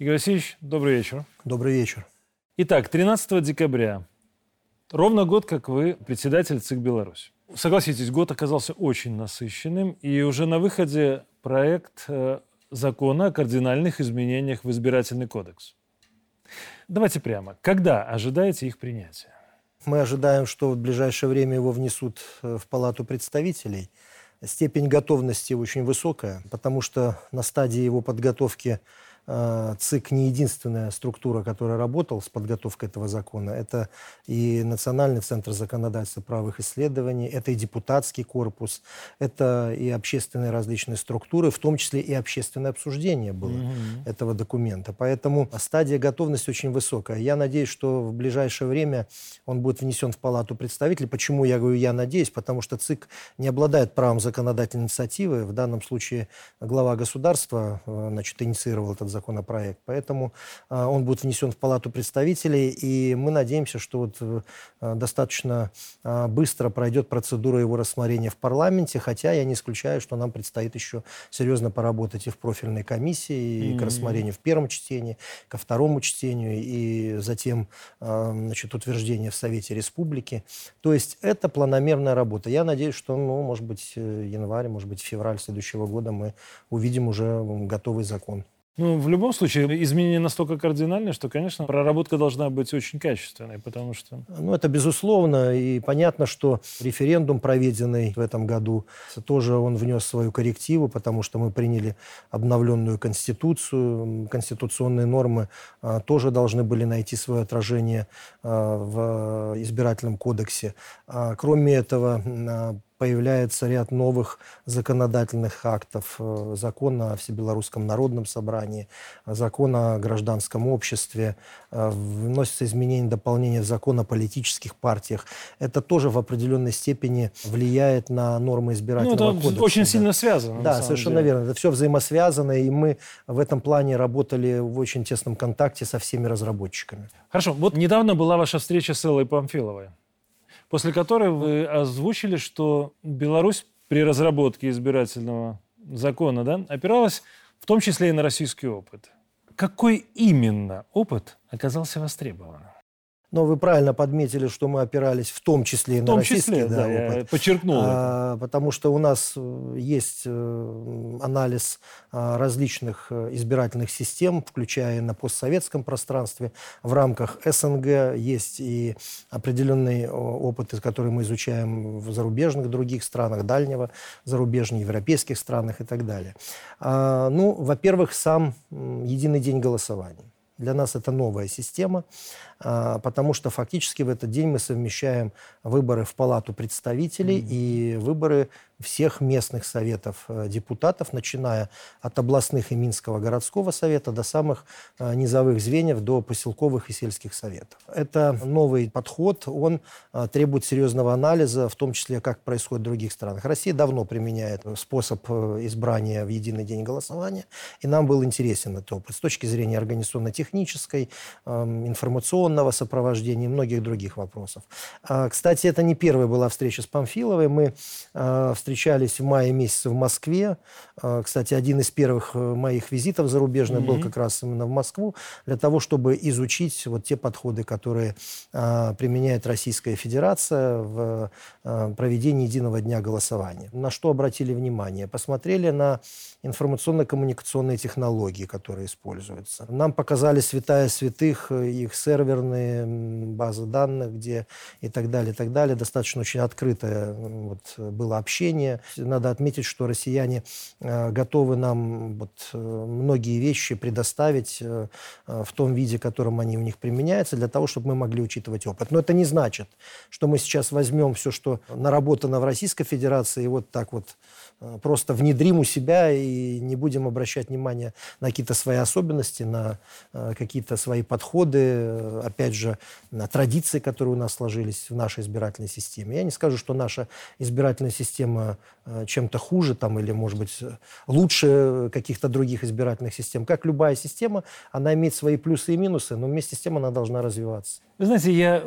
Игорь Васильевич, добрый вечер. Добрый вечер. Итак, 13 декабря. Ровно год, как вы председатель ЦИК Беларусь. Согласитесь, год оказался очень насыщенным, и уже на выходе проект закона о кардинальных изменениях в Избирательный кодекс. Давайте прямо. Когда ожидаете их принятия? Мы ожидаем, что в ближайшее время его внесут в Палату представителей. Степень готовности очень высокая, потому что на стадии его подготовки ЦИК не единственная структура, которая работала с подготовкой этого закона. Это и Национальный центр законодательства правовых исследований, это и депутатский корпус, это и общественные различные структуры, в том числе и общественное обсуждение было этого документа. Поэтому стадия готовности очень высокая. Я надеюсь, что в ближайшее время он будет внесен в Палату представителей. Почему я говорю «я надеюсь»? Потому что ЦИК не обладает правом законодательной инициативы. В данном случае глава государства, значит, инициировал этот законопроект. Поэтому он будет внесен в Палату представителей, и мы надеемся, что вот достаточно быстро пройдет процедура его рассмотрения в парламенте, хотя я не исключаю, что нам предстоит еще серьезно поработать и в профильной комиссии, и к рассмотрению в первом чтении, ко второму чтению, и затем утверждение в Совете Республики. То есть это планомерная работа. Я надеюсь, что, может быть, январь, может быть, февраль следующего года мы увидим уже готовый закон. В любом случае, изменения настолько кардинальны, что, конечно, проработка должна быть очень качественной, потому что... Это безусловно, и понятно, что референдум, проведенный в этом году, тоже он внес свою коррективу, потому что мы приняли обновленную Конституцию, конституционные нормы тоже должны были найти свое отражение в Избирательном кодексе. Кроме этого, появляется ряд новых законодательных актов. Закон о Всебелорусском народном собрании, закон о гражданском обществе, вносятся изменения и дополнения в закон о политических партиях. Это тоже в определенной степени влияет на нормы избирательного кодекса. Это очень сильно связано. Да, совершенно верно. Это все взаимосвязано, и мы в этом плане работали в очень тесном контакте со всеми разработчиками. Хорошо. Вот недавно была ваша встреча с Эллой Памфиловой, после которой вы озвучили, что Беларусь при разработке избирательного закона опиралась в том числе и на российский опыт. Какой именно опыт оказался востребован? Вы правильно подметили, что мы опирались в том числе и на российский опыт. В том числе, да, я подчеркнул. Потому что у нас есть анализ различных избирательных систем, включая на постсоветском пространстве. В рамках СНГ есть и определенный опыт, который мы изучаем в зарубежных других странах, дальнего зарубежных, европейских странах и так далее. Во-первых, сам единый день голосования. Для нас это новая система, потому что фактически в этот день мы совмещаем выборы в Палату представителей и выборы всех местных советов депутатов, начиная от областных и Минского городского совета до самых низовых звеньев, до поселковых и сельских советов. Это новый подход, он требует серьезного анализа, в том числе, как происходит в других странах. Россия давно применяет способ избрания в единый день голосования, и нам был интересен этот опыт с точки зрения организационно-технической, информационного сопровождения и многих других вопросов. Кстати, это не первая была встреча с Памфиловой, мы встречались в мае месяце в Москве. Кстати, один из первых моих визитов зарубежных был как раз именно в Москву, для того, чтобы изучить вот те подходы, которые применяет Российская Федерация в проведении единого дня голосования. На что обратили внимание? Посмотрели на информационно-коммуникационные технологии, которые используются. Нам показали святая святых, их серверные базы данных, где и так далее. Достаточно очень открытое было общение. Надо отметить, что россияне готовы нам многие вещи предоставить в том виде, в котором они у них применяются, для того, чтобы мы могли учитывать опыт. Но это не значит, что мы сейчас возьмем все, что наработано в Российской Федерации, и просто внедрим у себя и не будем обращать внимания на какие-то свои особенности, на какие-то свои подходы, опять же, на традиции, которые у нас сложились в нашей избирательной системе. Я не скажу, что наша избирательная система чем-то хуже или, может быть, лучше каких-то других избирательных систем. Как любая система, она имеет свои плюсы и минусы, но вместе с тем она должна развиваться. Вы знаете, я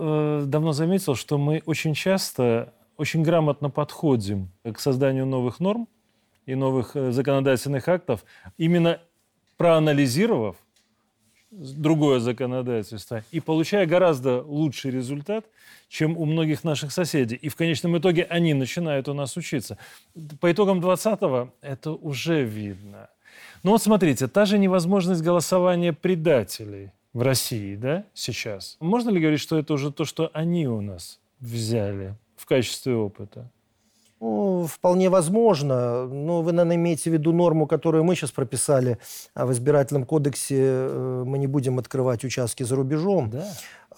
давно заметил, что мы очень часто очень грамотно подходим к созданию новых норм и новых законодательных актов, именно проанализировав другое законодательство и получая гораздо лучший результат, чем у многих наших соседей. И в конечном итоге они начинают у нас учиться. По итогам 2020-го это уже видно. Ну вот смотрите, та же невозможность голосования предателей в России, да, сейчас. Можно ли говорить, что это уже то, что они у нас взяли в качестве опыта? Ну, вполне возможно, но вы, наверное, имеете в виду норму, которую мы сейчас прописали в избирательном кодексе, мы не будем открывать участки за рубежом. Да.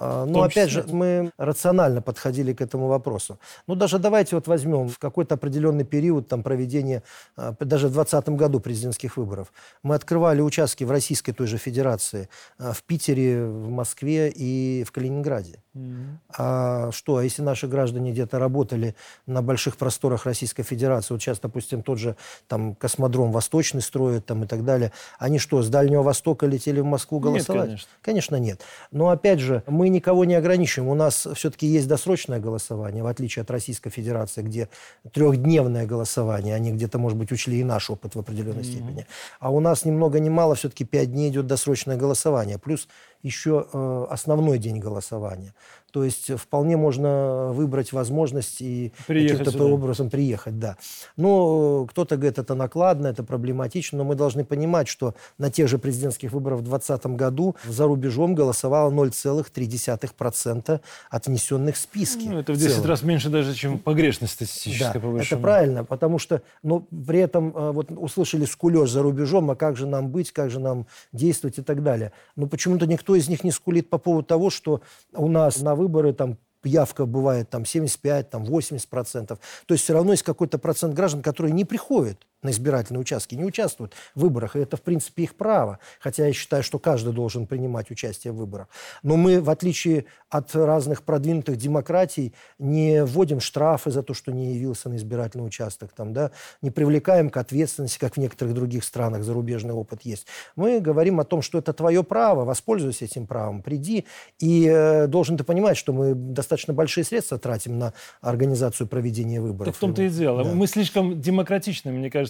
Но опять же, мы рационально подходили к этому вопросу. Ну, даже давайте вот возьмем в какой-то определенный период там, проведения, даже в 2020 году президентских выборов. Мы открывали участки в Российской той же Федерации, в Питере, в Москве и в Калининграде. Mm-hmm. А что, а если наши граждане где-то работали на больших просторах Российской Федерации, вот сейчас, допустим, тот же там, космодром Восточный строят там, и так далее, они что, с Дальнего Востока летели в Москву голосовать? Нет, конечно, нет. Но опять же, мы никого не ограничиваем. У нас все-таки есть досрочное голосование, в отличие от Российской Федерации, где трехдневное голосование. Они где-то, может быть, учли и наш опыт в определенной степени. А у нас ни много ни мало все-таки 5 дней идет досрочное голосование. Плюс еще основной день голосования. То есть вполне можно выбрать возможность и каким-то образом приехать. Да. Но кто-то говорит, это накладно, это проблематично, но мы должны понимать, что на тех же президентских выборах в 2020 году за рубежом голосовало 0,3% от внесенных в списки. Ну, это в 10 раз меньше даже, чем погрешность статистическая. Да, по это правильно, потому что при этом вот, услышали скулёж за рубежом, а как же нам быть, как же нам действовать и так далее. Но почему-то никто из них не скулит по поводу того, что у нас на выборы там явка бывает там 75, там 80%. То есть все равно есть какой-то процент граждан, которые не приходят на избирательные участки, не участвуют в выборах. И это, в принципе, их право. Хотя я считаю, что каждый должен принимать участие в выборах. Но мы, в отличие от разных продвинутых демократий, не вводим штрафы за то, что не явился на избирательный участок. Там, да? Не привлекаем к ответственности, как в некоторых других странах зарубежный опыт есть. Мы говорим о том, что это твое право, воспользуйся этим правом, приди. И должен ты понимать, что мы достаточно большие средства тратим на организацию проведения выборов. Так в том-то и дело. Да. Мы слишком демократичны, мне кажется,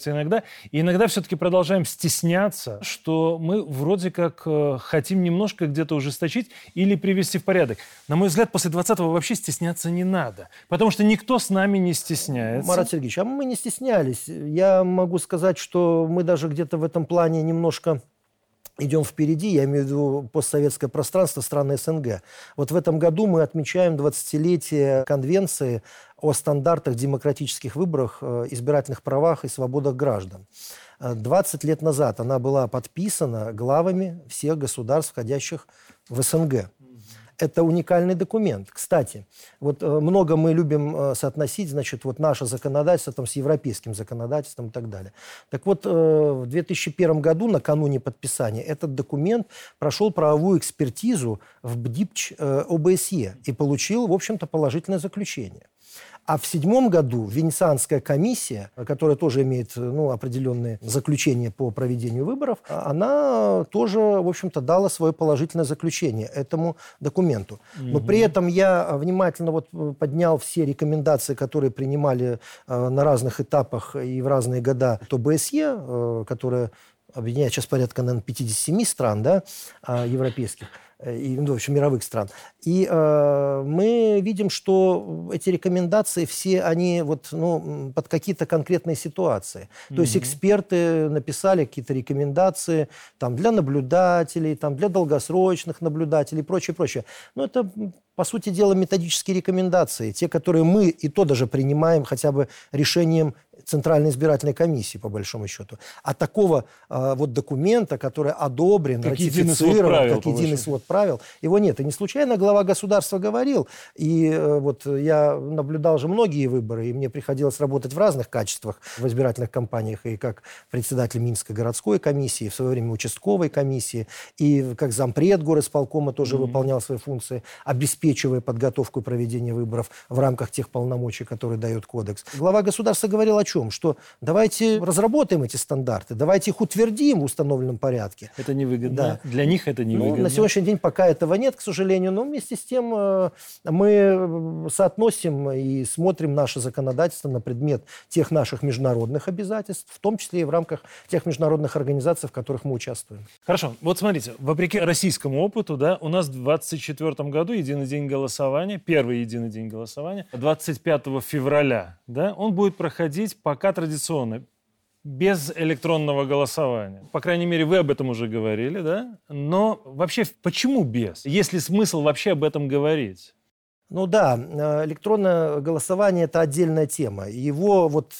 иногда все-таки продолжаем стесняться, что мы вроде как хотим немножко где-то ужесточить или привести в порядок. На мой взгляд, после 20-го вообще стесняться не надо, потому что никто с нами не стесняется. Марат Сергеевич, а мы не стеснялись. Я могу сказать, что мы даже где-то в этом плане немножко идем впереди, я имею в виду постсоветское пространство, страны СНГ. Вот в этом году мы отмечаем 20-летие конвенции о стандартах демократических выборах, избирательных правах и свободах граждан. 20 лет назад она была подписана главами всех государств, входящих в СНГ. Это уникальный документ. Кстати, вот много мы любим соотносить, значит, вот наше законодательство там, с европейским законодательством и так далее. Так вот, в 2001 году, накануне подписания, этот документ прошел правовую экспертизу в БДИПЧ ОБСЕ и получил, в общем-то, положительное заключение. А в 2007 году Венецианская комиссия, которая тоже имеет определенные заключения по проведению выборов, она тоже, в общем-то, дала свое положительное заключение этому документу. Но при этом я внимательно поднял все рекомендации, которые принимали на разных этапах и в разные года ТОБСЕ, которая объединяет сейчас порядка, наверное, 57 стран, да, европейских. И, в общем, мировых стран. И мы видим, что эти рекомендации, все они под какие-то конкретные ситуации. То есть эксперты написали какие-то рекомендации там, для наблюдателей, там, для долгосрочных наблюдателей и прочее, прочее. Но это, по сути дела, методические рекомендации. Те, которые мы и то даже принимаем хотя бы решением Центральной избирательной комиссии, по большому счету. А такого документа, который одобрен, ратифицирован, как единый свод правил, его нет. И не случайно глава государства говорил, и я наблюдал же многие выборы, и мне приходилось работать в разных качествах в избирательных кампаниях, и как председатель Минской городской комиссии, и в свое время участковой комиссии, и как зампред горосполкома тоже выполнял свои функции, обеспечивая подготовку и проведение выборов в рамках тех полномочий, которые дает кодекс. Глава государства говорил о чем? Что давайте разработаем эти стандарты, давайте их утвердим в установленном порядке. Это невыгодно. Да. Для них это невыгодно. На сегодняшний день пока этого нет, к сожалению, но вместе с тем мы соотносим и смотрим наше законодательство на предмет тех наших международных обязательств, в том числе и в рамках тех международных организаций, в которых мы участвуем. Хорошо. Вот смотрите, вопреки российскому опыту, да, у нас в 2024 году единый день голосования, первый единый день голосования, 25 февраля, да, он будет проходить пока традиционно, без электронного голосования. По крайней мере, вы об этом уже говорили, да? Но вообще, почему без? Есть ли смысл вообще об этом говорить? Ну да, электронное голосование – это отдельная тема. Его вот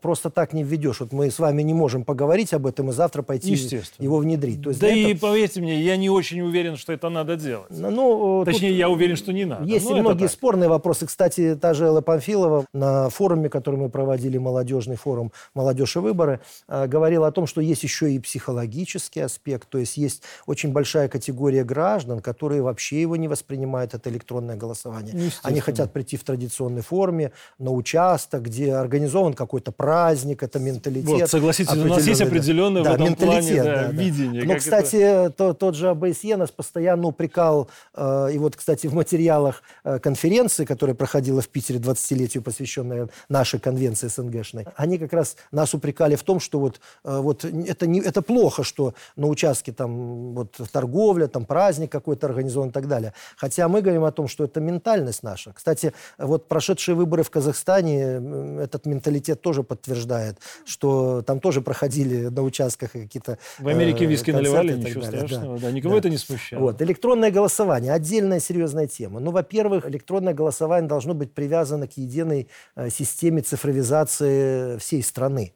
просто так не введешь. Вот мы с вами не можем поговорить об этом и завтра пойти его внедрить. То есть да и, поверьте мне, я не очень уверен, что это надо делать. Ну, точнее, я уверен, что не надо. Есть и многие спорные вопросы. Кстати, та же Элла Памфилова на форуме, который мы проводили, молодежный форум «Молодежь и выборы», говорила о том, что есть еще и психологический аспект. То есть есть очень большая категория граждан, которые вообще его не воспринимают, это электронное голосование. Они хотят прийти в традиционной форме, на участок, где организован какой-то праздник, это менталитет. Вот, согласитесь, у нас есть определенное в этом плане видение. Ну, кстати, тот же ОБСЕ нас постоянно упрекал, и вот, кстати, в материалах конференции, которая проходила в Питере 20-летию, посвященная нашей конвенции СНГшной, они как раз нас упрекали в том, что вот это плохо, что на участке там вот торговля, там праздник какой-то организован и так далее. Хотя мы говорим о том, что это ментальность наша. Кстати, вот прошедшие выборы в Казахстане, этот менталитет тоже подтверждает, что там тоже проходили на участках какие-то в Америке виски наливали, ничего страшного. Да. Да, никого это не смущало. Вот. Электронное голосование – отдельная серьезная тема. Ну, во-первых, электронное голосование должно быть привязано к единой системе цифровизации всей страны.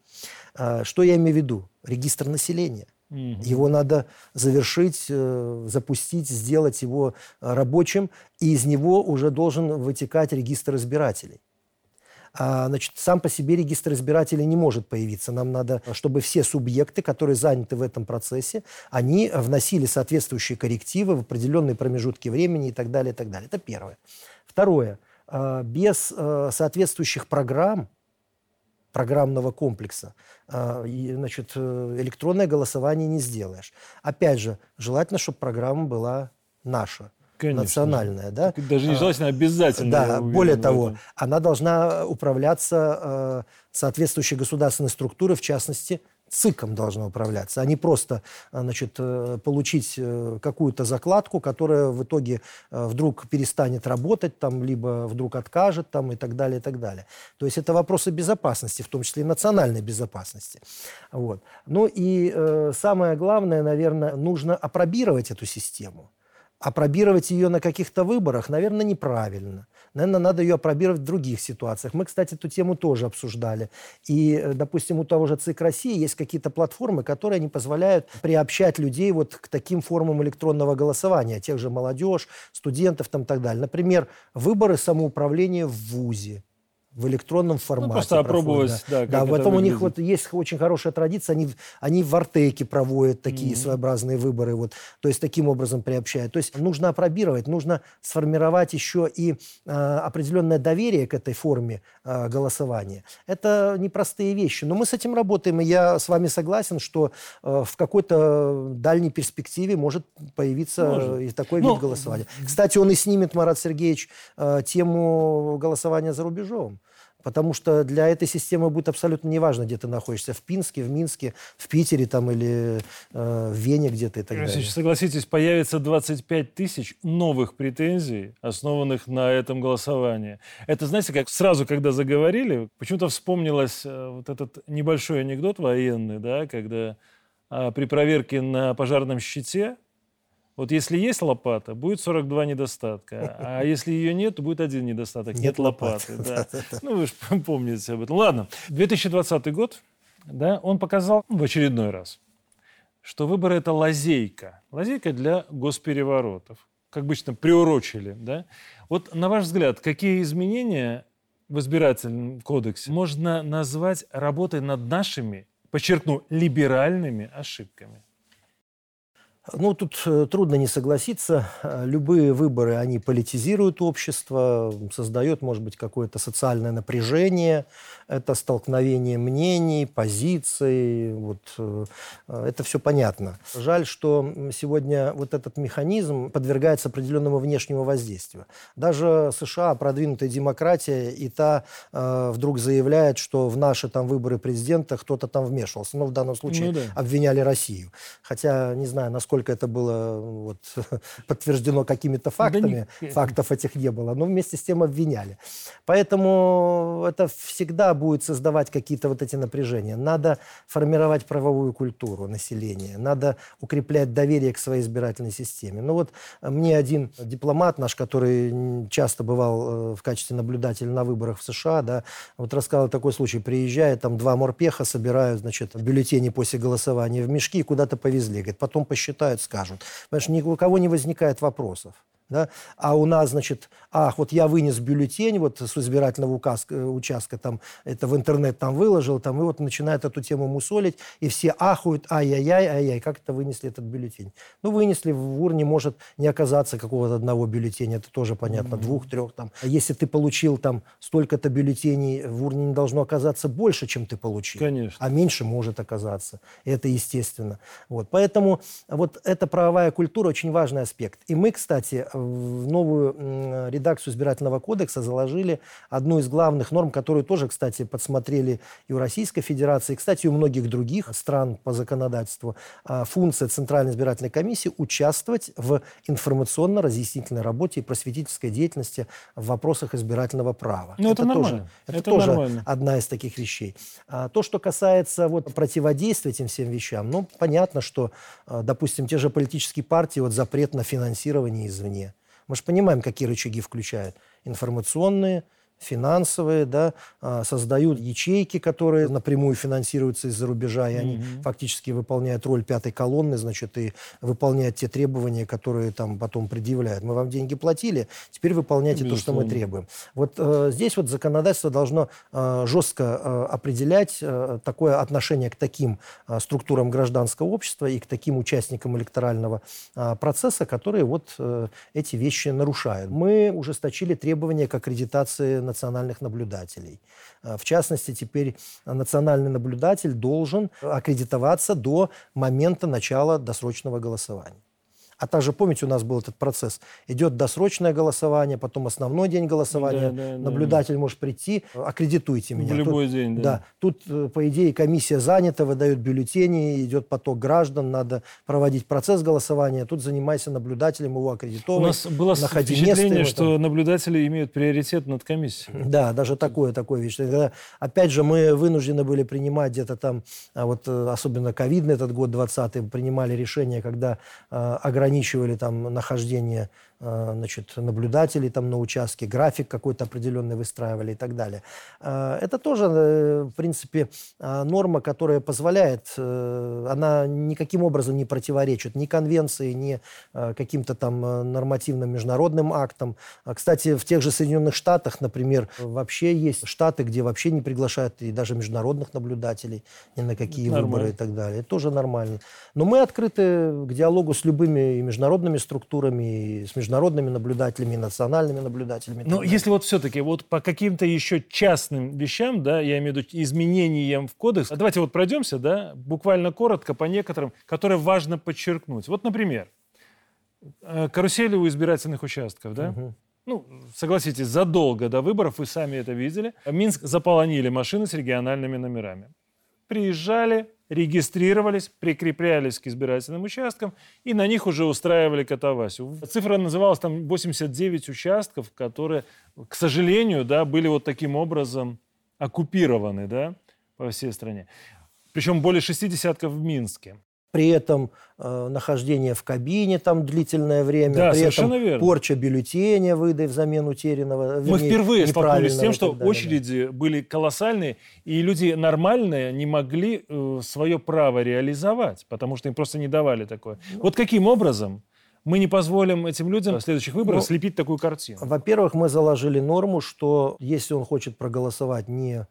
Что я имею в виду? Регистр населения. Его надо завершить, запустить, сделать его рабочим, и из него уже должен вытекать регистр избирателей. Значит, сам по себе регистр избирателей не может появиться. Нам надо, чтобы все субъекты, которые заняты в этом процессе, они вносили соответствующие коррективы в определенные промежутки времени и так далее, и так далее. Это первое. Второе. Без соответствующих программ, программного комплекса, значит, электронное голосование не сделаешь. Опять же, желательно, чтобы программа была наша. Конечно. Национальная, да? Даже не желательно, обязательно. Да, более того, она должна управляться соответствующей государственной структурой, в частности, ЦИКом должна управляться, а не просто, значит, получить какую-то закладку, которая в итоге вдруг перестанет работать, там, либо вдруг откажет там, и так далее, и так далее. То есть это вопросы безопасности, в том числе и национальной безопасности. Вот. Ну и самое главное, наверное, нужно опробировать эту систему. Опробировать ее на каких-то выборах, наверное, неправильно. Наверное, надо ее опробировать в других ситуациях. Мы, кстати, эту тему тоже обсуждали. И, допустим, у того же ЦИК России есть какие-то платформы, которые не позволяют приобщать людей вот к таким формам электронного голосования, тех же молодежь, студентов там, и так далее. Например, выборы самоуправления в ВУЗе. В электронном формате. Ну, просто опробовать, да, потом у них вот есть очень хорошая традиция, они в Артеке проводят такие своеобразные выборы, вот, то есть таким образом приобщают. То есть нужно опробировать, нужно сформировать еще и определенное доверие к этой форме голосования. Это непростые вещи, но мы с этим работаем, и я с вами согласен, что в какой-то дальней перспективе может появиться и такой вид голосования. Кстати, он и снимет, Марат Сергеевич, тему голосования за рубежом. Потому что для этой системы будет абсолютно неважно, где ты находишься. В Пинске, в Минске, в Питере там, или в Вене где-то и так далее. Согласитесь, появится 25 тысяч новых претензий, основанных на этом голосовании. Это, знаете, как сразу, когда заговорили, почему-то вспомнилось вот этот небольшой анекдот военный, да, когда при проверке на пожарном щите, вот если есть лопата, будет 42 недостатка, а если ее нет, то будет один недостаток. Нет лопаты. Да. Ну, вы же помните об этом. Ладно, 2020 год, да, он показал в очередной раз, что выборы – это лазейка. Лазейка для госпереворотов. Как обычно, приурочили. Да? Вот, на ваш взгляд, какие изменения в избирательном кодексе можно назвать работой над нашими, подчеркну, либеральными ошибками? Ну, тут трудно не согласиться. Любые выборы, они политизируют общество, создают, может быть, какое-то социальное напряжение, это столкновение мнений, позиций, вот, это все понятно. Жаль, что сегодня вот этот механизм подвергается определенному внешнему воздействию. Даже США, продвинутая демократия, и та вдруг заявляет, что в наши там выборы президента кто-то там вмешивался. Но в данном случае обвиняли Россию. Хотя не знаю, насколько это было вот, подтверждено какими-то фактами. Да фактов этих не было. Но вместе с тем обвиняли. Поэтому это всегда будет создавать какие-то вот эти напряжения. Надо формировать правовую культуру населения. Надо укреплять доверие к своей избирательной системе. Ну вот мне один дипломат наш, который часто бывал в качестве наблюдателя на выборах в США, да, вот рассказал такой случай. Приезжает, там два морпеха собирают, значит, бюллетени после голосования в мешки и куда-то повезли. Говорит, потом посчитают, скажут. Понимаешь, ни у кого не возникает вопросов. Да? А у нас, значит, вот я вынес бюллетень вот с избирательного участка, там, это в интернет там выложил, там, и вот начинает эту тему мусолить, и все ахуют, ай-яй-яй, как это вынесли этот бюллетень? Ну, вынесли, в урне может не оказаться какого-то одного бюллетеня, это тоже понятно, двух-трех там. Если ты получил там столько-то бюллетеней, в урне не должно оказаться больше, чем ты получил. Конечно. А меньше может оказаться. Это естественно. Вот. Поэтому вот эта правовая культура очень важный аспект. И мы, кстати, в новую редакцию избирательного кодекса заложили одну из главных норм, которую тоже, кстати, подсмотрели и у Российской Федерации, и, кстати, у многих других стран по законодательству. Функция Центральной избирательной комиссии участвовать в информационно-разъяснительной работе и просветительской деятельности в вопросах избирательного права. Но это нормально. Тоже, это тоже нормально. Одна из таких вещей. То, что касается вот, противодействия этим всем вещам, ну, понятно, что, допустим, те же политические партии, вот запрет на финансирование извне. Мы же понимаем, какие рычаги включают. Информационные, финансовые, да, создают ячейки, которые напрямую финансируются из-за рубежа, и они фактически выполняют роль пятой колонны, значит, и выполняют те требования, которые там потом предъявляют. Мы вам деньги платили, теперь выполняйте то, что мы требуем. Вот здесь вот законодательство должно жестко определять такое отношение к таким структурам гражданского общества и к таким участникам электорального процесса, которые вот эти вещи нарушают. Мы ужесточили требования к аккредитации национальных наблюдателей. В частности, теперь национальный наблюдатель должен аккредитоваться до момента начала досрочного голосования. А также, помните, у нас был этот процесс. Идет досрочное голосование, потом основной день голосования. Наблюдатель может прийти, аккредитуйте меня. В любой день, да. Тут, по идее, комиссия занята, выдают бюллетени, идет поток граждан, надо проводить процесс голосования. Тут занимайся наблюдателем, его аккредитовывай. У нас было впечатление, что наблюдатели имеют приоритет над комиссией. Да, даже такое вещь. Опять же, мы вынуждены были принимать где-то там, вот, особенно ковидный этот год 2020, принимали решение, когда ограничивали там нахождение, значит, наблюдателей там на участке, график какой-то определенный выстраивали и так далее. Это тоже, в принципе, норма, которая позволяет, она никаким образом не противоречит ни конвенции, ни каким-то там нормативным международным актам. Кстати, в тех же Соединенных Штатах, например, вообще есть штаты, где вообще не приглашают и даже международных наблюдателей ни на какие выборы и так далее. Это тоже нормально. Но мы открыты к диалогу с любыми и международными структурами, и с международными наблюдателями, и национальными наблюдателями. Но если вот все-таки вот по каким-то еще частным вещам, да, я имею в виду изменениям в кодекс, давайте вот пройдемся, да, буквально коротко по некоторым, которые важно подчеркнуть. Вот, например, карусели у избирательных участков, да? Ну, согласитесь, задолго до выборов, вы сами это видели, Минск заполонили машины с региональными номерами. Приезжали, регистрировались, прикреплялись к избирательным участкам и на них уже устраивали катавасию. Цифра называлась там 89 участков, которые, к сожалению, да, были вот таким образом оккупированы, да, по всей стране. Причем более 60 в Минске. При этом нахождение в кабине там длительное время, да, при этом верно. Порча бюллетеня, выдай взамен утерянного. Мы впервые столкнулись с тем, что очереди были колоссальные, и люди нормальные не могли свое право реализовать, потому что им просто не давали такое. Вот каким образом мы не позволим этим людям в следующих выборах слепить такую картину? Во-первых, мы заложили норму, что если он хочет проголосовать не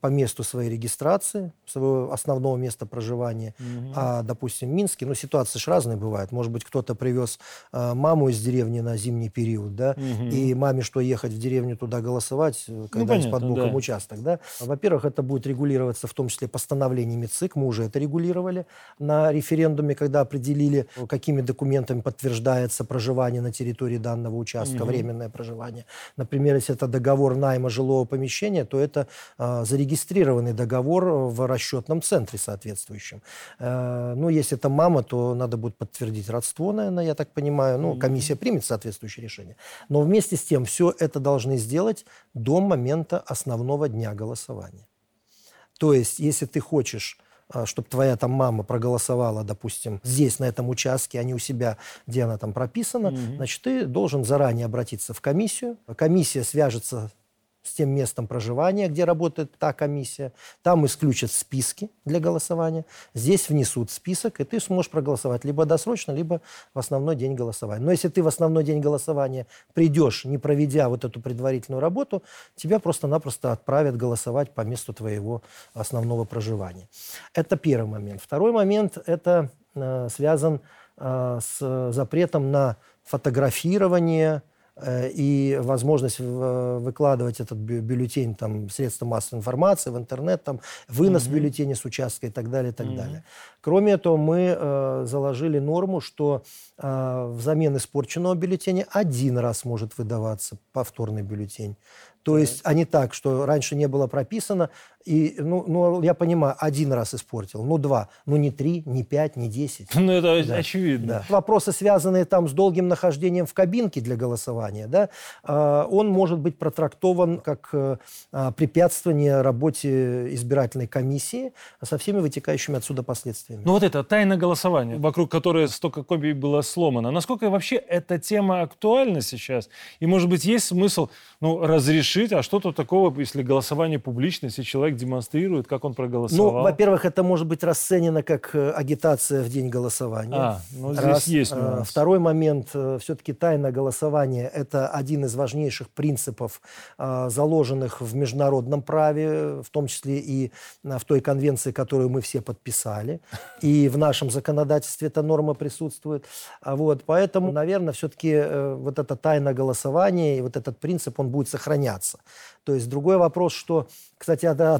по месту своей регистрации, своего основного места проживания, а, допустим, в Минске, ну, ситуации же разные бывают. Может быть, кто-то привез маму из деревни на зимний период, да, и маме что, ехать в деревню туда голосовать, когда есть под боком участок, да. Во-первых, это будет регулироваться в том числе постановлениями ЦИК, мы уже это регулировали на референдуме, когда определили, какими документами подтверждается проживание на территории данного участка, временное проживание. Например, если это договор найма жилого помещения, то это зарегистрированный договор в расчетном центре соответствующем. Ну, если это мама, то надо будет подтвердить родство, наверное, я так понимаю. Ну, комиссия примет соответствующее решение. Но вместе с тем все это должны сделать до момента основного дня голосования. То есть, если ты хочешь, чтобы твоя там мама проголосовала, допустим, здесь, на этом участке, а не у себя, где она там прописана, значит, ты должен заранее обратиться в комиссию. Комиссия свяжется с тем местом проживания, где работает та комиссия. Там исключат списки для голосования. Здесь внесут список, и ты сможешь проголосовать либо досрочно, либо в основной день голосования. Но если ты в основной день голосования придешь, не проведя вот эту предварительную работу, тебя просто-напросто отправят голосовать по месту твоего основного проживания. Это первый момент. Второй момент – это связан с запретом на фотографирование и возможность выкладывать этот бюллетень там, в средства массовой информации, в интернет, там, вынос бюллетеня с участка и так далее, и так далее. Кроме этого, мы заложили норму, что взамен испорченного бюллетеня один раз может выдаваться повторный бюллетень. То есть, а не так, что раньше не было прописано, и, ну, я понимаю, один раз испортил, ну, два, ну, не три, не пять, не 10. Ну, это очевидно. Да. Вопросы, связанные там с долгим нахождением в кабинке для голосования, да, он может быть протрактован как препятствование работе избирательной комиссии со всеми вытекающими отсюда последствиями. Ну, вот это тайна голосования, вокруг которой столько копий было сломано. Насколько вообще эта тема актуальна сейчас? И, может быть, есть смысл, ну, разрешить, а что тут такого, если голосование публичное, если человек демонстрирует, как он проголосовал? Ну, во-первых, это может быть расценено как агитация в день голосования. Ну, здесь есть нюанс. Второй момент. Все-таки тайна голосования – это один из важнейших принципов, заложенных в международном праве, в том числе и в той конвенции, которую мы все подписали. И в нашем законодательстве эта норма присутствует. Вот. Поэтому, наверное, все-таки вот эта тайна голосования и вот этот принцип, он будет сохраняться. То есть другой вопрос, что, кстати, это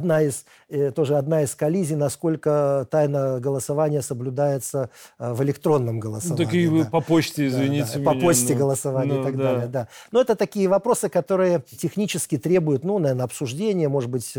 тоже одна из коллизий, насколько тайна голосования соблюдается в электронном голосовании. Ну, такие по почте, извините меня. По почте голосования и так далее, да. Но это такие вопросы, которые технически требуют, ну, наверное, обсуждения, может быть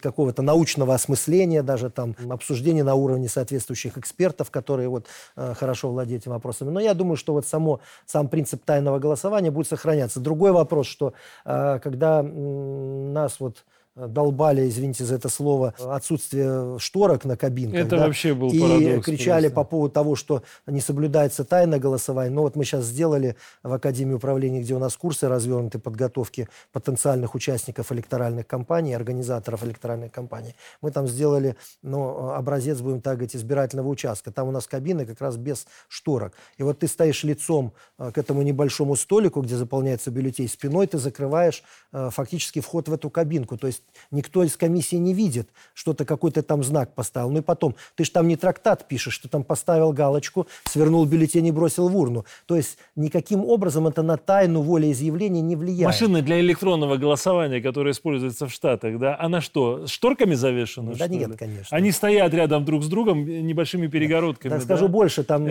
какого-то научного осмысления, даже там обсуждения на уровне соответствующих экспертов, которые вот хорошо владеют этими вопросами. Но я думаю, что вот сам принцип тайного голосования будет сохраняться. Другой вопрос, что когда нас вот долбали, извините за это слово, отсутствие шторок на кабинках. Это вообще был парадокс. И кричали по поводу того, что не соблюдается тайна голосования. Но вот мы сейчас сделали в Академии управления, где у нас курсы развернуты подготовки потенциальных участников электоральных кампаний, организаторов электоральных кампаний. Мы там сделали, ну, образец, будем так говорить, избирательного участка. Там у нас кабины как раз без шторок. И вот ты стоишь лицом к этому небольшому столику, где заполняется бюллетень, спиной ты закрываешь фактически вход в эту кабинку. То есть никто из комиссии не видит, что-то какой-то там знак поставил. Ну и потом, ты же там не трактат пишешь, ты там поставил галочку, свернул бюллетень и бросил в урну. То есть никаким образом это на тайну волеизъявления не влияет. Машины для электронного голосования, которые используются в Штатах, да, она что, шторками завешена? Да нет, конечно. Они стоят рядом друг с другом небольшими перегородками. Так скажу больше, там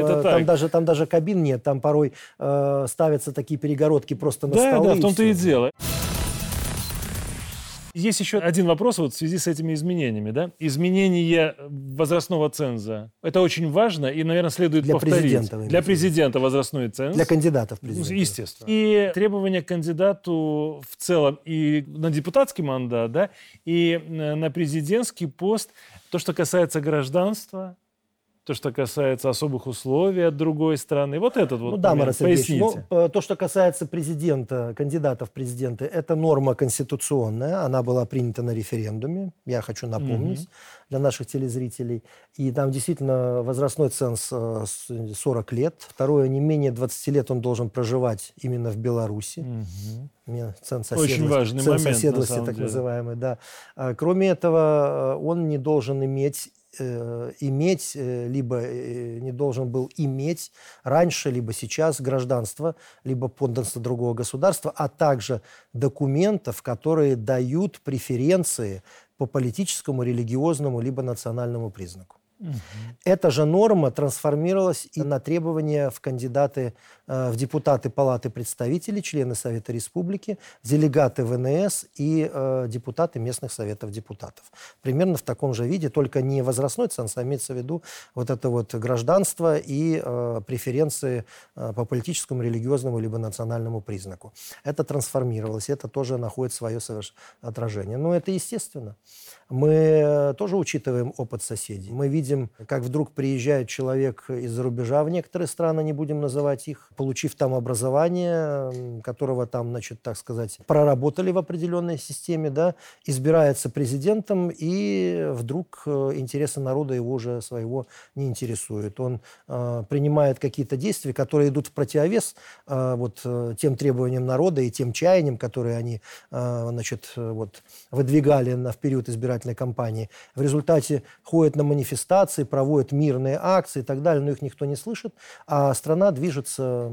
даже кабин нет, там порой ставятся такие перегородки просто на столы. Да, в том-то и дело. Есть еще один вопрос вот в связи с этими изменениями. Да? Изменение возрастного ценза. Это очень важно и, наверное, следует повторить. Для президента возрастной ценз. Для кандидатов в президенты. Естественно. И требования к кандидату в целом и на депутатский мандат, да, и на президентский пост. То, что касается гражданства, То, что касается особых условий от другой страны. Вот этот вот момент. Поясните. То, что касается президента, кандидатов в президенты, это норма конституционная. Она была принята на референдуме. Я хочу напомнить для наших телезрителей. И там действительно возрастной ценз 40 лет. Второе, не менее 20 лет он должен проживать именно в Беларуси. Очень важный момент, на самом деле. Ценз оседлости, так называемый, да. Кроме этого, он не должен иметь раньше, либо сейчас гражданство, либо подданство другого государства, а также документов, которые дают преференции по политическому, религиозному, либо национальному признаку. Эта же норма трансформировалась и на требования в депутаты Палаты представителей, члены Совета Республики, делегаты ВНС и депутаты местных советов депутатов. Примерно в таком же виде, только не возрастной ценз, а имеется в виду вот это вот гражданство и преференции по политическому, религиозному либо национальному признаку. Это трансформировалось, это тоже находит свое отражение. Но это естественно. Мы тоже учитываем опыт соседей. Мы видим, как вдруг приезжает человек из-за рубежа в некоторые страны, не будем называть их, получив там образование, которого там, проработали в определенной системе, да, избирается президентом, и вдруг интересы народа его уже своего не интересуют. Он принимает какие-то действия, которые идут в противовес тем требованиям народа и тем чаяниям, которые они выдвигали в период избирательной кампании. В результате ходят на манифестации, проводят мирные акции и так далее, но их никто не слышит, а страна движется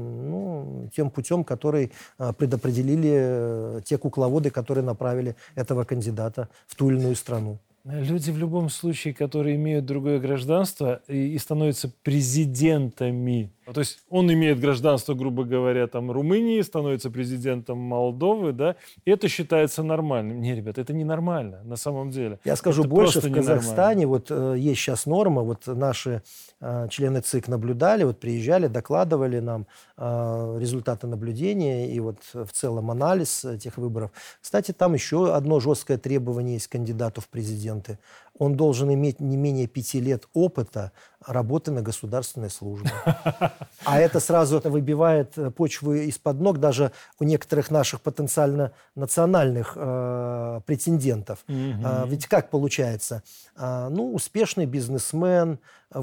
тем путем, который предопределили те кукловоды, которые направили этого кандидата в ту или иную страну. Люди в любом случае, которые имеют другое гражданство и становятся президентами. То есть он имеет гражданство, грубо говоря, Румынии, становится президентом Молдовы, да, и это считается нормальным. Не, ребята, это ненормально на самом деле. Я скажу больше, в Казахстане есть сейчас норма, наши члены ЦИК наблюдали, приезжали, докладывали нам результаты наблюдения и в целом анализ этих выборов. Кстати, там еще одно жесткое требование есть к кандидату в президенты. Он должен иметь не менее 5 лет опыта работы на государственной службе. А это сразу выбивает почву из-под ног даже у некоторых наших потенциально национальных претендентов. Ведь как получается? Успешный бизнесмен, и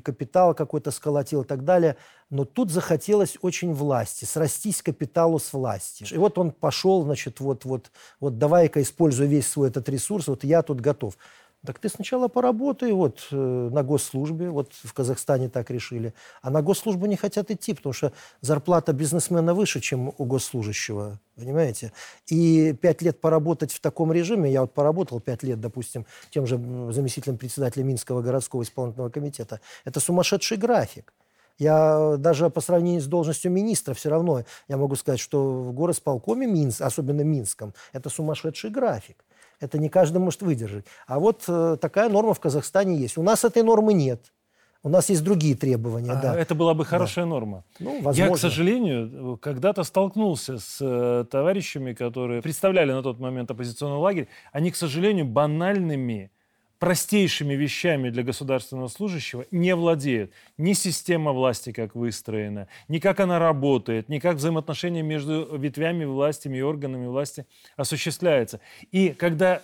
капитал какой-то сколотил и так далее. Но тут захотелось очень власти, срастись капиталу с властью. И он пошел, давай-ка использую весь свой этот ресурс, я тут готов. Так ты сначала поработай на госслужбе, в Казахстане так решили. А на госслужбу не хотят идти, потому что зарплата бизнесмена выше, чем у госслужащего, понимаете? И 5 лет поработать в таком режиме, я поработал 5 лет, допустим, тем же заместителем председателя Минского городского исполнительного комитета, это сумасшедший график. Я даже по сравнению с должностью министра все равно, я могу сказать, что в горосполкоме, особенно Минском, это сумасшедший график. Это не каждый может выдержать. А такая норма в Казахстане есть. У нас этой нормы нет. У нас есть другие требования. Это была бы хорошая норма. Возможно. Я, к сожалению, когда-то столкнулся с товарищами, которые представляли на тот момент оппозиционный лагерь. Они, к сожалению, банальными, простейшими вещами для государственного служащего не владеют. Ни система власти как выстроена, ни как она работает, ни как взаимоотношения между ветвями власти и органами власти осуществляются. И когда,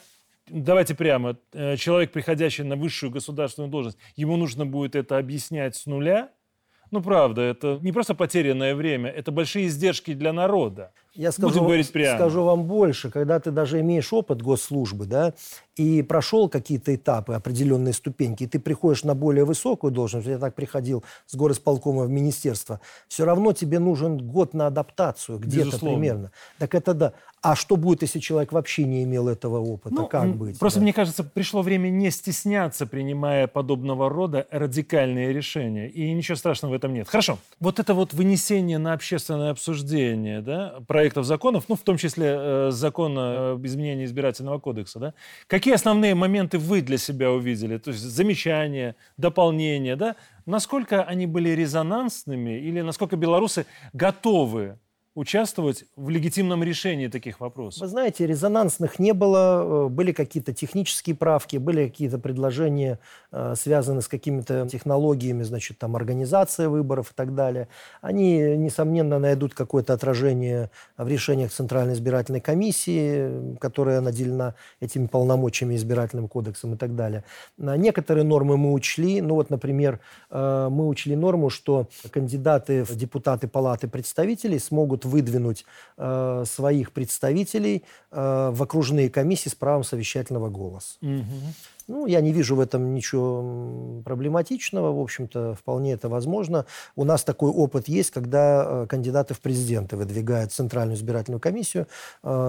давайте прямо, человек, приходящий на высшую государственную должность, ему нужно будет это объяснять с нуля, правда, это не просто потерянное время, это большие издержки для народа. Я скажу вам больше, когда ты даже имеешь опыт госслужбы, да, и прошел какие-то этапы, определенные ступеньки, и ты приходишь на более высокую должность, я так приходил с горосполкома в министерство, все равно тебе нужен год на адаптацию, где-то примерно. Так это да. А что будет, если человек вообще не имел этого опыта? Как быть? Просто, мне кажется, пришло время не стесняться, принимая подобного рода радикальные решения. И ничего страшного в этом нет. Хорошо. Это вынесение на общественное обсуждение, да, проектов законов, в том числе закона об изменении Избирательного кодекса, да? Какие основные моменты вы для себя увидели? То есть замечания, дополнения, да? Насколько они были резонансными или насколько белорусы готовы участвовать в легитимном решении таких вопросов? Вы знаете, резонансных не было. Были какие-то технические правки, были какие-то предложения, связанные с какими-то технологиями, значит, там, организация выборов и так далее. Они, несомненно, найдут какое-то отражение в решениях Центральной избирательной комиссии, которая наделена этими полномочиями, избирательным кодексом и так далее. Некоторые нормы мы учли. Ну вот, например, мы учли норму, что кандидаты в депутаты Палаты представителей смогут выдвинуть своих представителей в окружные комиссии с правом совещательного голоса. Ну, я не вижу в этом ничего проблематичного. В общем-то, вполне это возможно. У нас такой опыт есть, когда кандидаты в президенты выдвигают в Центральную избирательную комиссию,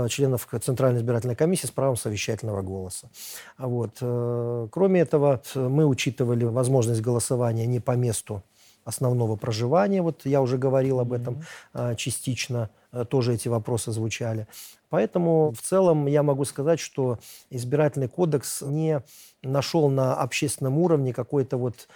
членов Центральной избирательной комиссии с правом совещательного голоса. Вот. Кроме этого, мы учитывали возможность голосования не по месту основного проживания. Вот я уже говорил об этом частично. Тоже эти вопросы звучали. Поэтому в целом я могу сказать, что избирательный кодекс не нашел на общественном уровне какой-то вот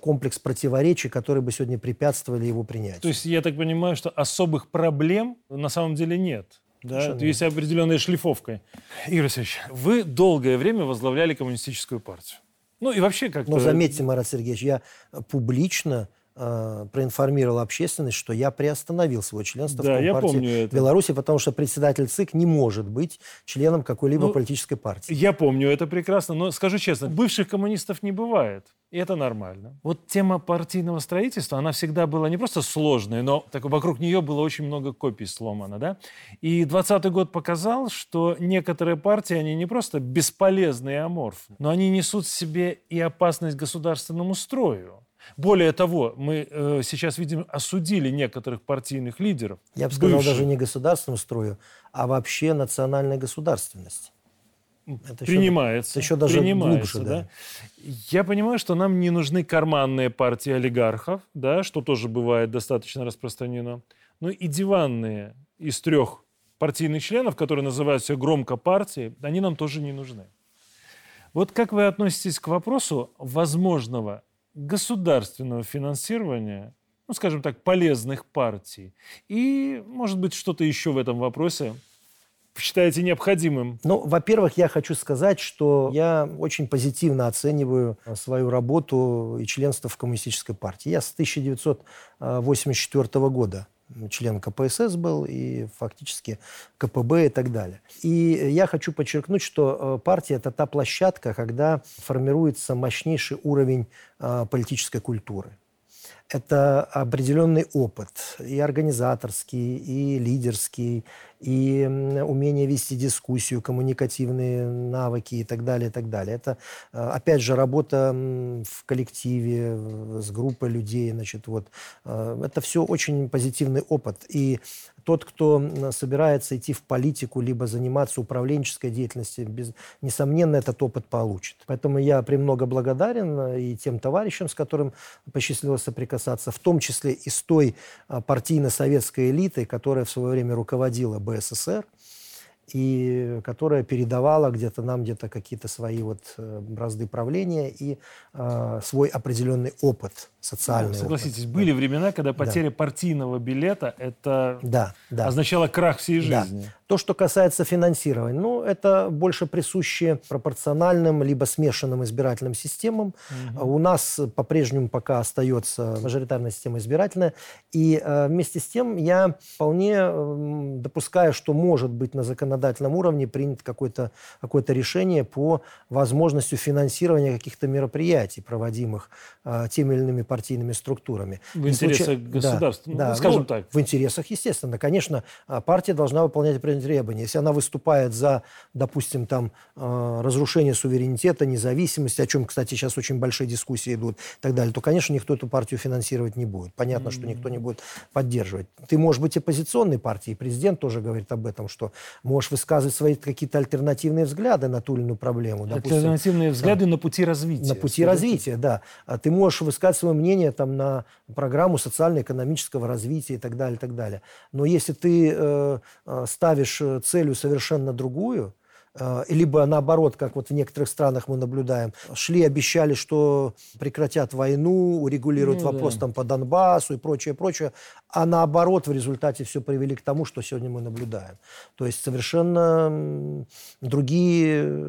комплекс противоречий, которые бы сегодня препятствовали его принятию. То есть я так понимаю, что особых проблем на самом деле нет? Да, то есть определенная шлифовка. Игорь Васильевич, вы долгое время возглавляли коммунистическую партию. Ну и вообще как-то... Но заметьте, Марат Сергеевич, я публично проинформировал общественность, что я приостановил свое членство в Компартии Беларуси, потому что председатель ЦИК не может быть членом какой-либо политической партии. Я помню это прекрасно, но скажу честно, бывших коммунистов не бывает, и это нормально. Вот тема партийного строительства, она всегда была не просто сложной, но так, вокруг нее было очень много копий сломано, да? И 20-й год показал, что некоторые партии, они не просто бесполезны и аморфны, но они несут в себе и опасность государственному строю. Более того, мы сейчас, видимо, осудили некоторых партийных лидеров. Я бы сказал, даже не государственному строю, а вообще национальной государственности. Это принимается. Еще даже принимается, глубже, да. Я понимаю, что нам не нужны карманные партии олигархов, да, что тоже бывает достаточно распространено, но и диванные из трех партийных членов, которые называются громко партией, они нам тоже не нужны. Вот как вы относитесь к вопросу возможного государственного финансирования, ну, скажем так, полезных партий? И, может быть, что-то еще в этом вопросе считаете необходимым? Ну, во-первых, я хочу сказать, что я очень позитивно оцениваю свою работу и членство в Коммунистической партии. Я с 1984 года член КПСС был и фактически КПБ и так далее. И я хочу подчеркнуть, что партия – это та площадка, когда формируется мощнейший уровень политической культуры. Это определенный опыт, и организаторский, и лидерский, и умение вести дискуссию, коммуникативные навыки и так далее, и так далее. Это, опять же, работа в коллективе, с группой людей. Значит, вот. Это все очень позитивный опыт. И тот, кто собирается идти в политику, либо заниматься управленческой деятельностью, несомненно, этот опыт получит. Поэтому я премного благодарен и тем товарищам, с которым посчастливилось соприкасаться, в том числе и с той партийно-советской элитой, которая в свое время руководила БССР и которая передавала где-то нам какие-то свои вот бразды правления и свой определенный опыт социальный. Ну, согласитесь, были времена, когда потеря партийного билета это означало крах всей жизни. Да. То, что касается финансирования, ну, это больше присуще пропорциональным либо смешанным избирательным системам. У нас по-прежнему пока остается мажоритарная система избирательная. И вместе с тем я вполне допускаю, что может быть на законодательном уровне принято какое-то решение по возможности финансирования каких-то мероприятий, проводимых теми или иными партийными структурами. В интересах государства, скажем так. В интересах, естественно. Конечно, партия должна выполнять требования. Если она выступает за, допустим, там, разрушение суверенитета, независимости, о чем, кстати, сейчас очень большие дискуссии идут, и так далее, то, конечно, никто эту партию финансировать не будет. Понятно, что никто не будет поддерживать. Ты можешь быть оппозиционной партией, президент тоже говорит об этом, что можешь высказывать свои какие-то альтернативные взгляды на ту или иную проблему. Допустим, альтернативные взгляды на пути развития. На пути развития, да. А ты можешь высказывать свое мнение там, на программу социально-экономического развития и так далее, и так далее. Но если ты ставишь целью совершенно другую, либо наоборот, как вот в некоторых странах мы наблюдаем, шли, обещали, что прекратят войну, урегулируют вопрос там по Донбассу и прочее, прочее, а наоборот в результате все привели к тому, что сегодня мы наблюдаем. То есть совершенно другие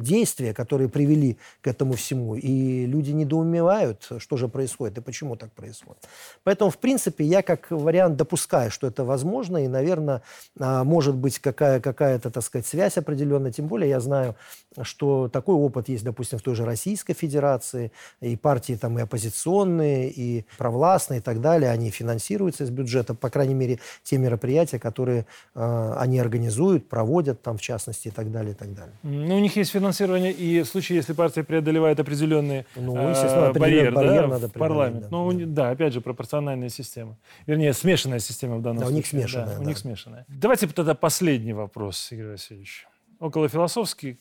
действия, которые привели к этому всему, и люди недоумевают, что же происходит и почему так происходит. Поэтому, в принципе, я как вариант допускаю, что это возможно, и, наверное, может быть какая-то, так сказать, связь определенная. Тем более я знаю, что такой опыт есть, допустим, в той же Российской Федерации, и партии там и оппозиционные, и провластные, и так далее, они финансируются из бюджета, по крайней мере, те мероприятия, которые они организуют, проводят там, в частности, и так далее, и так далее. Ну, у них есть финансирование и в случае, если партия преодолевает определенные барьеры, надо в парламент. Но да, опять же, пропорциональная система. Вернее, смешанная система в данном случае. У них смешанная. Давайте тогда последний вопрос, Игорь Васильевич. Около философский,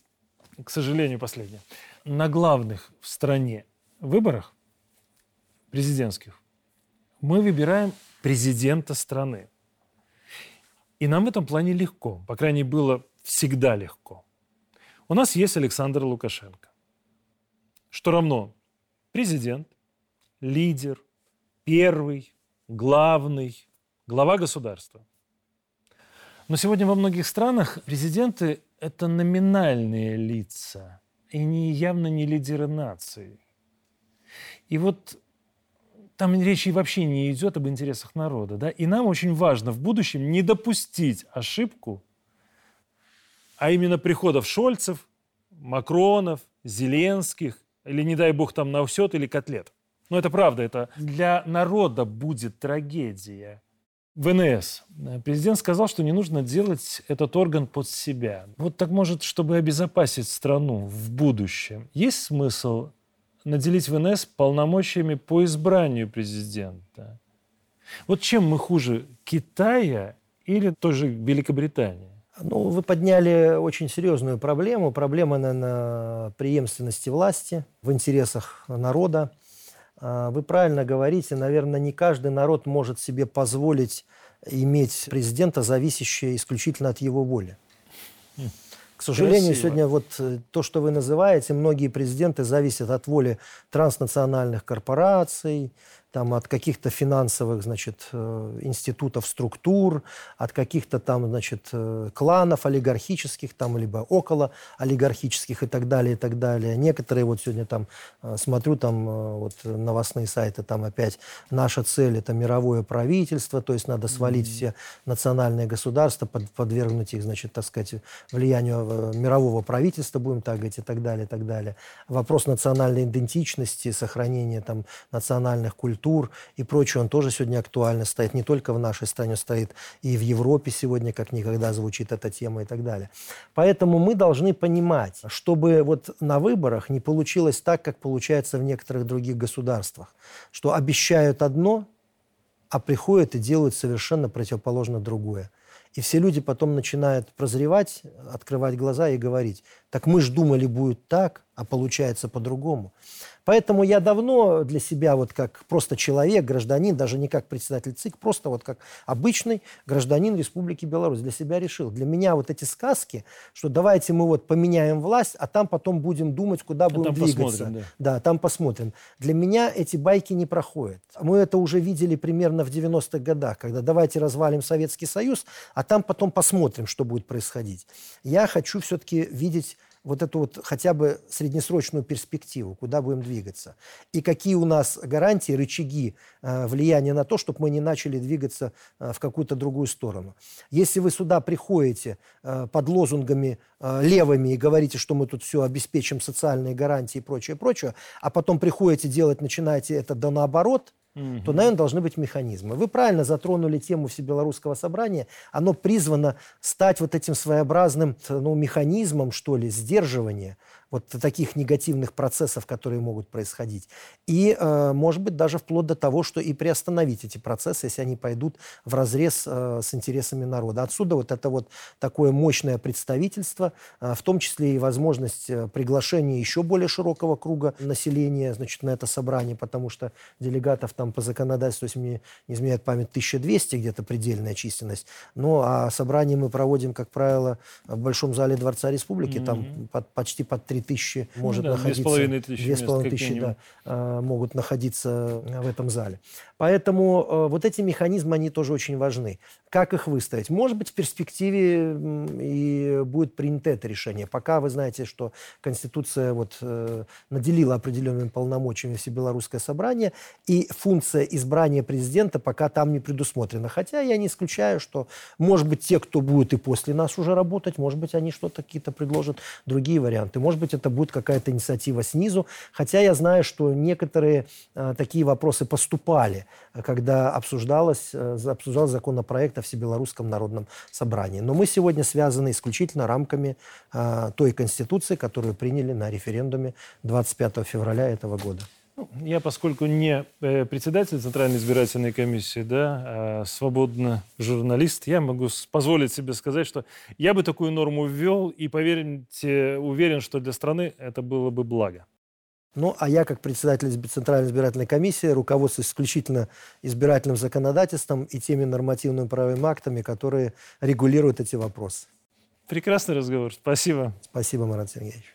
к сожалению, последний. На главных в стране выборах президентских мы выбираем президента страны. И нам в этом плане легко. По крайней мере, было всегда легко. У нас есть Александр Лукашенко. Что равно президент, лидер, первый, главный, глава государства. Но сегодня во многих странах президенты – это номинальные лица, и явно не лидеры нации. И вот там речи вообще не идет об интересах народа. Да? И нам очень важно в будущем не допустить ошибку, а именно приходов Шольцев, Макронов, Зеленских, или, не дай бог, там Наусет или Котлет. Но это правда, это для народа будет трагедия. ВНС. Президент сказал, что не нужно делать этот орган под себя. Вот так, может, чтобы обезопасить страну в будущем. Есть смысл наделить ВНС полномочиями по избранию президента? Вот чем мы хуже Китая или той же Великобритании? Ну, вы подняли очень серьезную проблему. Проблема, наверное, преемственности власти в интересах народа. Вы правильно говорите, наверное, не каждый народ может себе позволить иметь президента, зависящего исключительно от его воли. К сожалению, сегодня вот то, что вы называете, многие президенты зависят от воли транснациональных корпораций, там, от каких-то финансовых, значит, институтов, структур, от каких-то там, значит, кланов олигархических, там, либо около олигархических и так далее, и так далее. Некоторые вот сегодня там, смотрю, там, вот новостные сайты, там опять наша цель – это мировое правительство, то есть надо свалить все национальные государства, подвергнуть их, значит, так сказать, влиянию мирового правительства, будем так говорить, и так далее, и так далее. Вопрос национальной идентичности, сохранения там национальных культур, и прочее, он тоже сегодня актуально стоит. Не только в нашей стране стоит, и в Европе сегодня как никогда звучит эта тема и так далее. Поэтому мы должны понимать, чтобы вот на выборах не получилось так, как получается в некоторых других государствах, что обещают одно, а приходят и делают совершенно противоположно другое. И все люди потом начинают прозревать, открывать глаза и говорить, так мы ж думали, будет так, а получается по-другому. Поэтому я давно для себя, вот как просто человек, гражданин, даже не как председатель ЦИК, просто вот как обычный гражданин Республики Беларусь, для себя решил. Для меня вот эти сказки, что давайте мы вот поменяем власть, а там потом будем думать, куда будем двигаться. Да, там посмотрим. Для меня эти байки не проходят. Мы это уже видели примерно в 90-х годах, когда давайте развалим Советский Союз, а там потом посмотрим, что будет происходить. Я хочу все-таки видеть вот эту вот хотя бы среднесрочную перспективу, куда будем двигаться. И какие у нас гарантии, рычаги влияния на то, чтобы мы не начали двигаться в какую-то другую сторону. Если вы сюда приходите под лозунгами левыми и говорите, что мы тут все обеспечим, социальные гарантии и прочее, прочее, а потом приходите делать, начинаете это да наоборот, то, наверное, должны быть механизмы. Вы правильно затронули тему Всебелорусского собрания. Оно призвано стать вот этим своеобразным, ну, механизмом, что ли, сдерживания вот таких негативных процессов, которые могут происходить. И, может быть, даже вплоть до того, что и приостановить эти процессы, если они пойдут вразрез с интересами народа. Отсюда вот это вот такое мощное представительство, в том числе и возможность приглашения еще более широкого круга населения, значит, на это собрание, потому что делегатов там по законодательству, если мне не изменяет память, 1200 где-то предельная численность. Ну, а собрание мы проводим, как правило, в Большом зале Дворца Республики, там почти под 3000 может находиться. 2500 мест, да, могут находиться в этом зале. Поэтому вот эти механизмы, они тоже очень важны. Как их выставить? Может быть, в перспективе и будет принято это решение. Пока вы знаете, что Конституция вот наделила определенными полномочиями Всебелорусское собрание, и функция избрания президента пока там не предусмотрена. Хотя я не исключаю, что, может быть, те, кто будет и после нас уже работать, может быть, они что-то какие-то предложат, другие варианты. Может быть, это будет какая-то инициатива снизу. Хотя я знаю, что некоторые такие вопросы поступали, когда обсуждался законопроект о Всебелорусском народном собрании. Но мы сегодня связаны исключительно рамками той Конституции, которую приняли на референдуме 25 февраля этого года. Я, поскольку не председатель Центральной избирательной комиссии, да, а свободно журналист, я могу позволить себе сказать, что я бы такую норму ввел, и, поверьте, уверен, что для страны это было бы благо. Ну, а я, как председатель Центральной избирательной комиссии, руководствуюсь исключительно избирательным законодательством и теми нормативными правовыми актами, которые регулируют эти вопросы. Прекрасный разговор. Спасибо. Спасибо, Марат Сергеевич.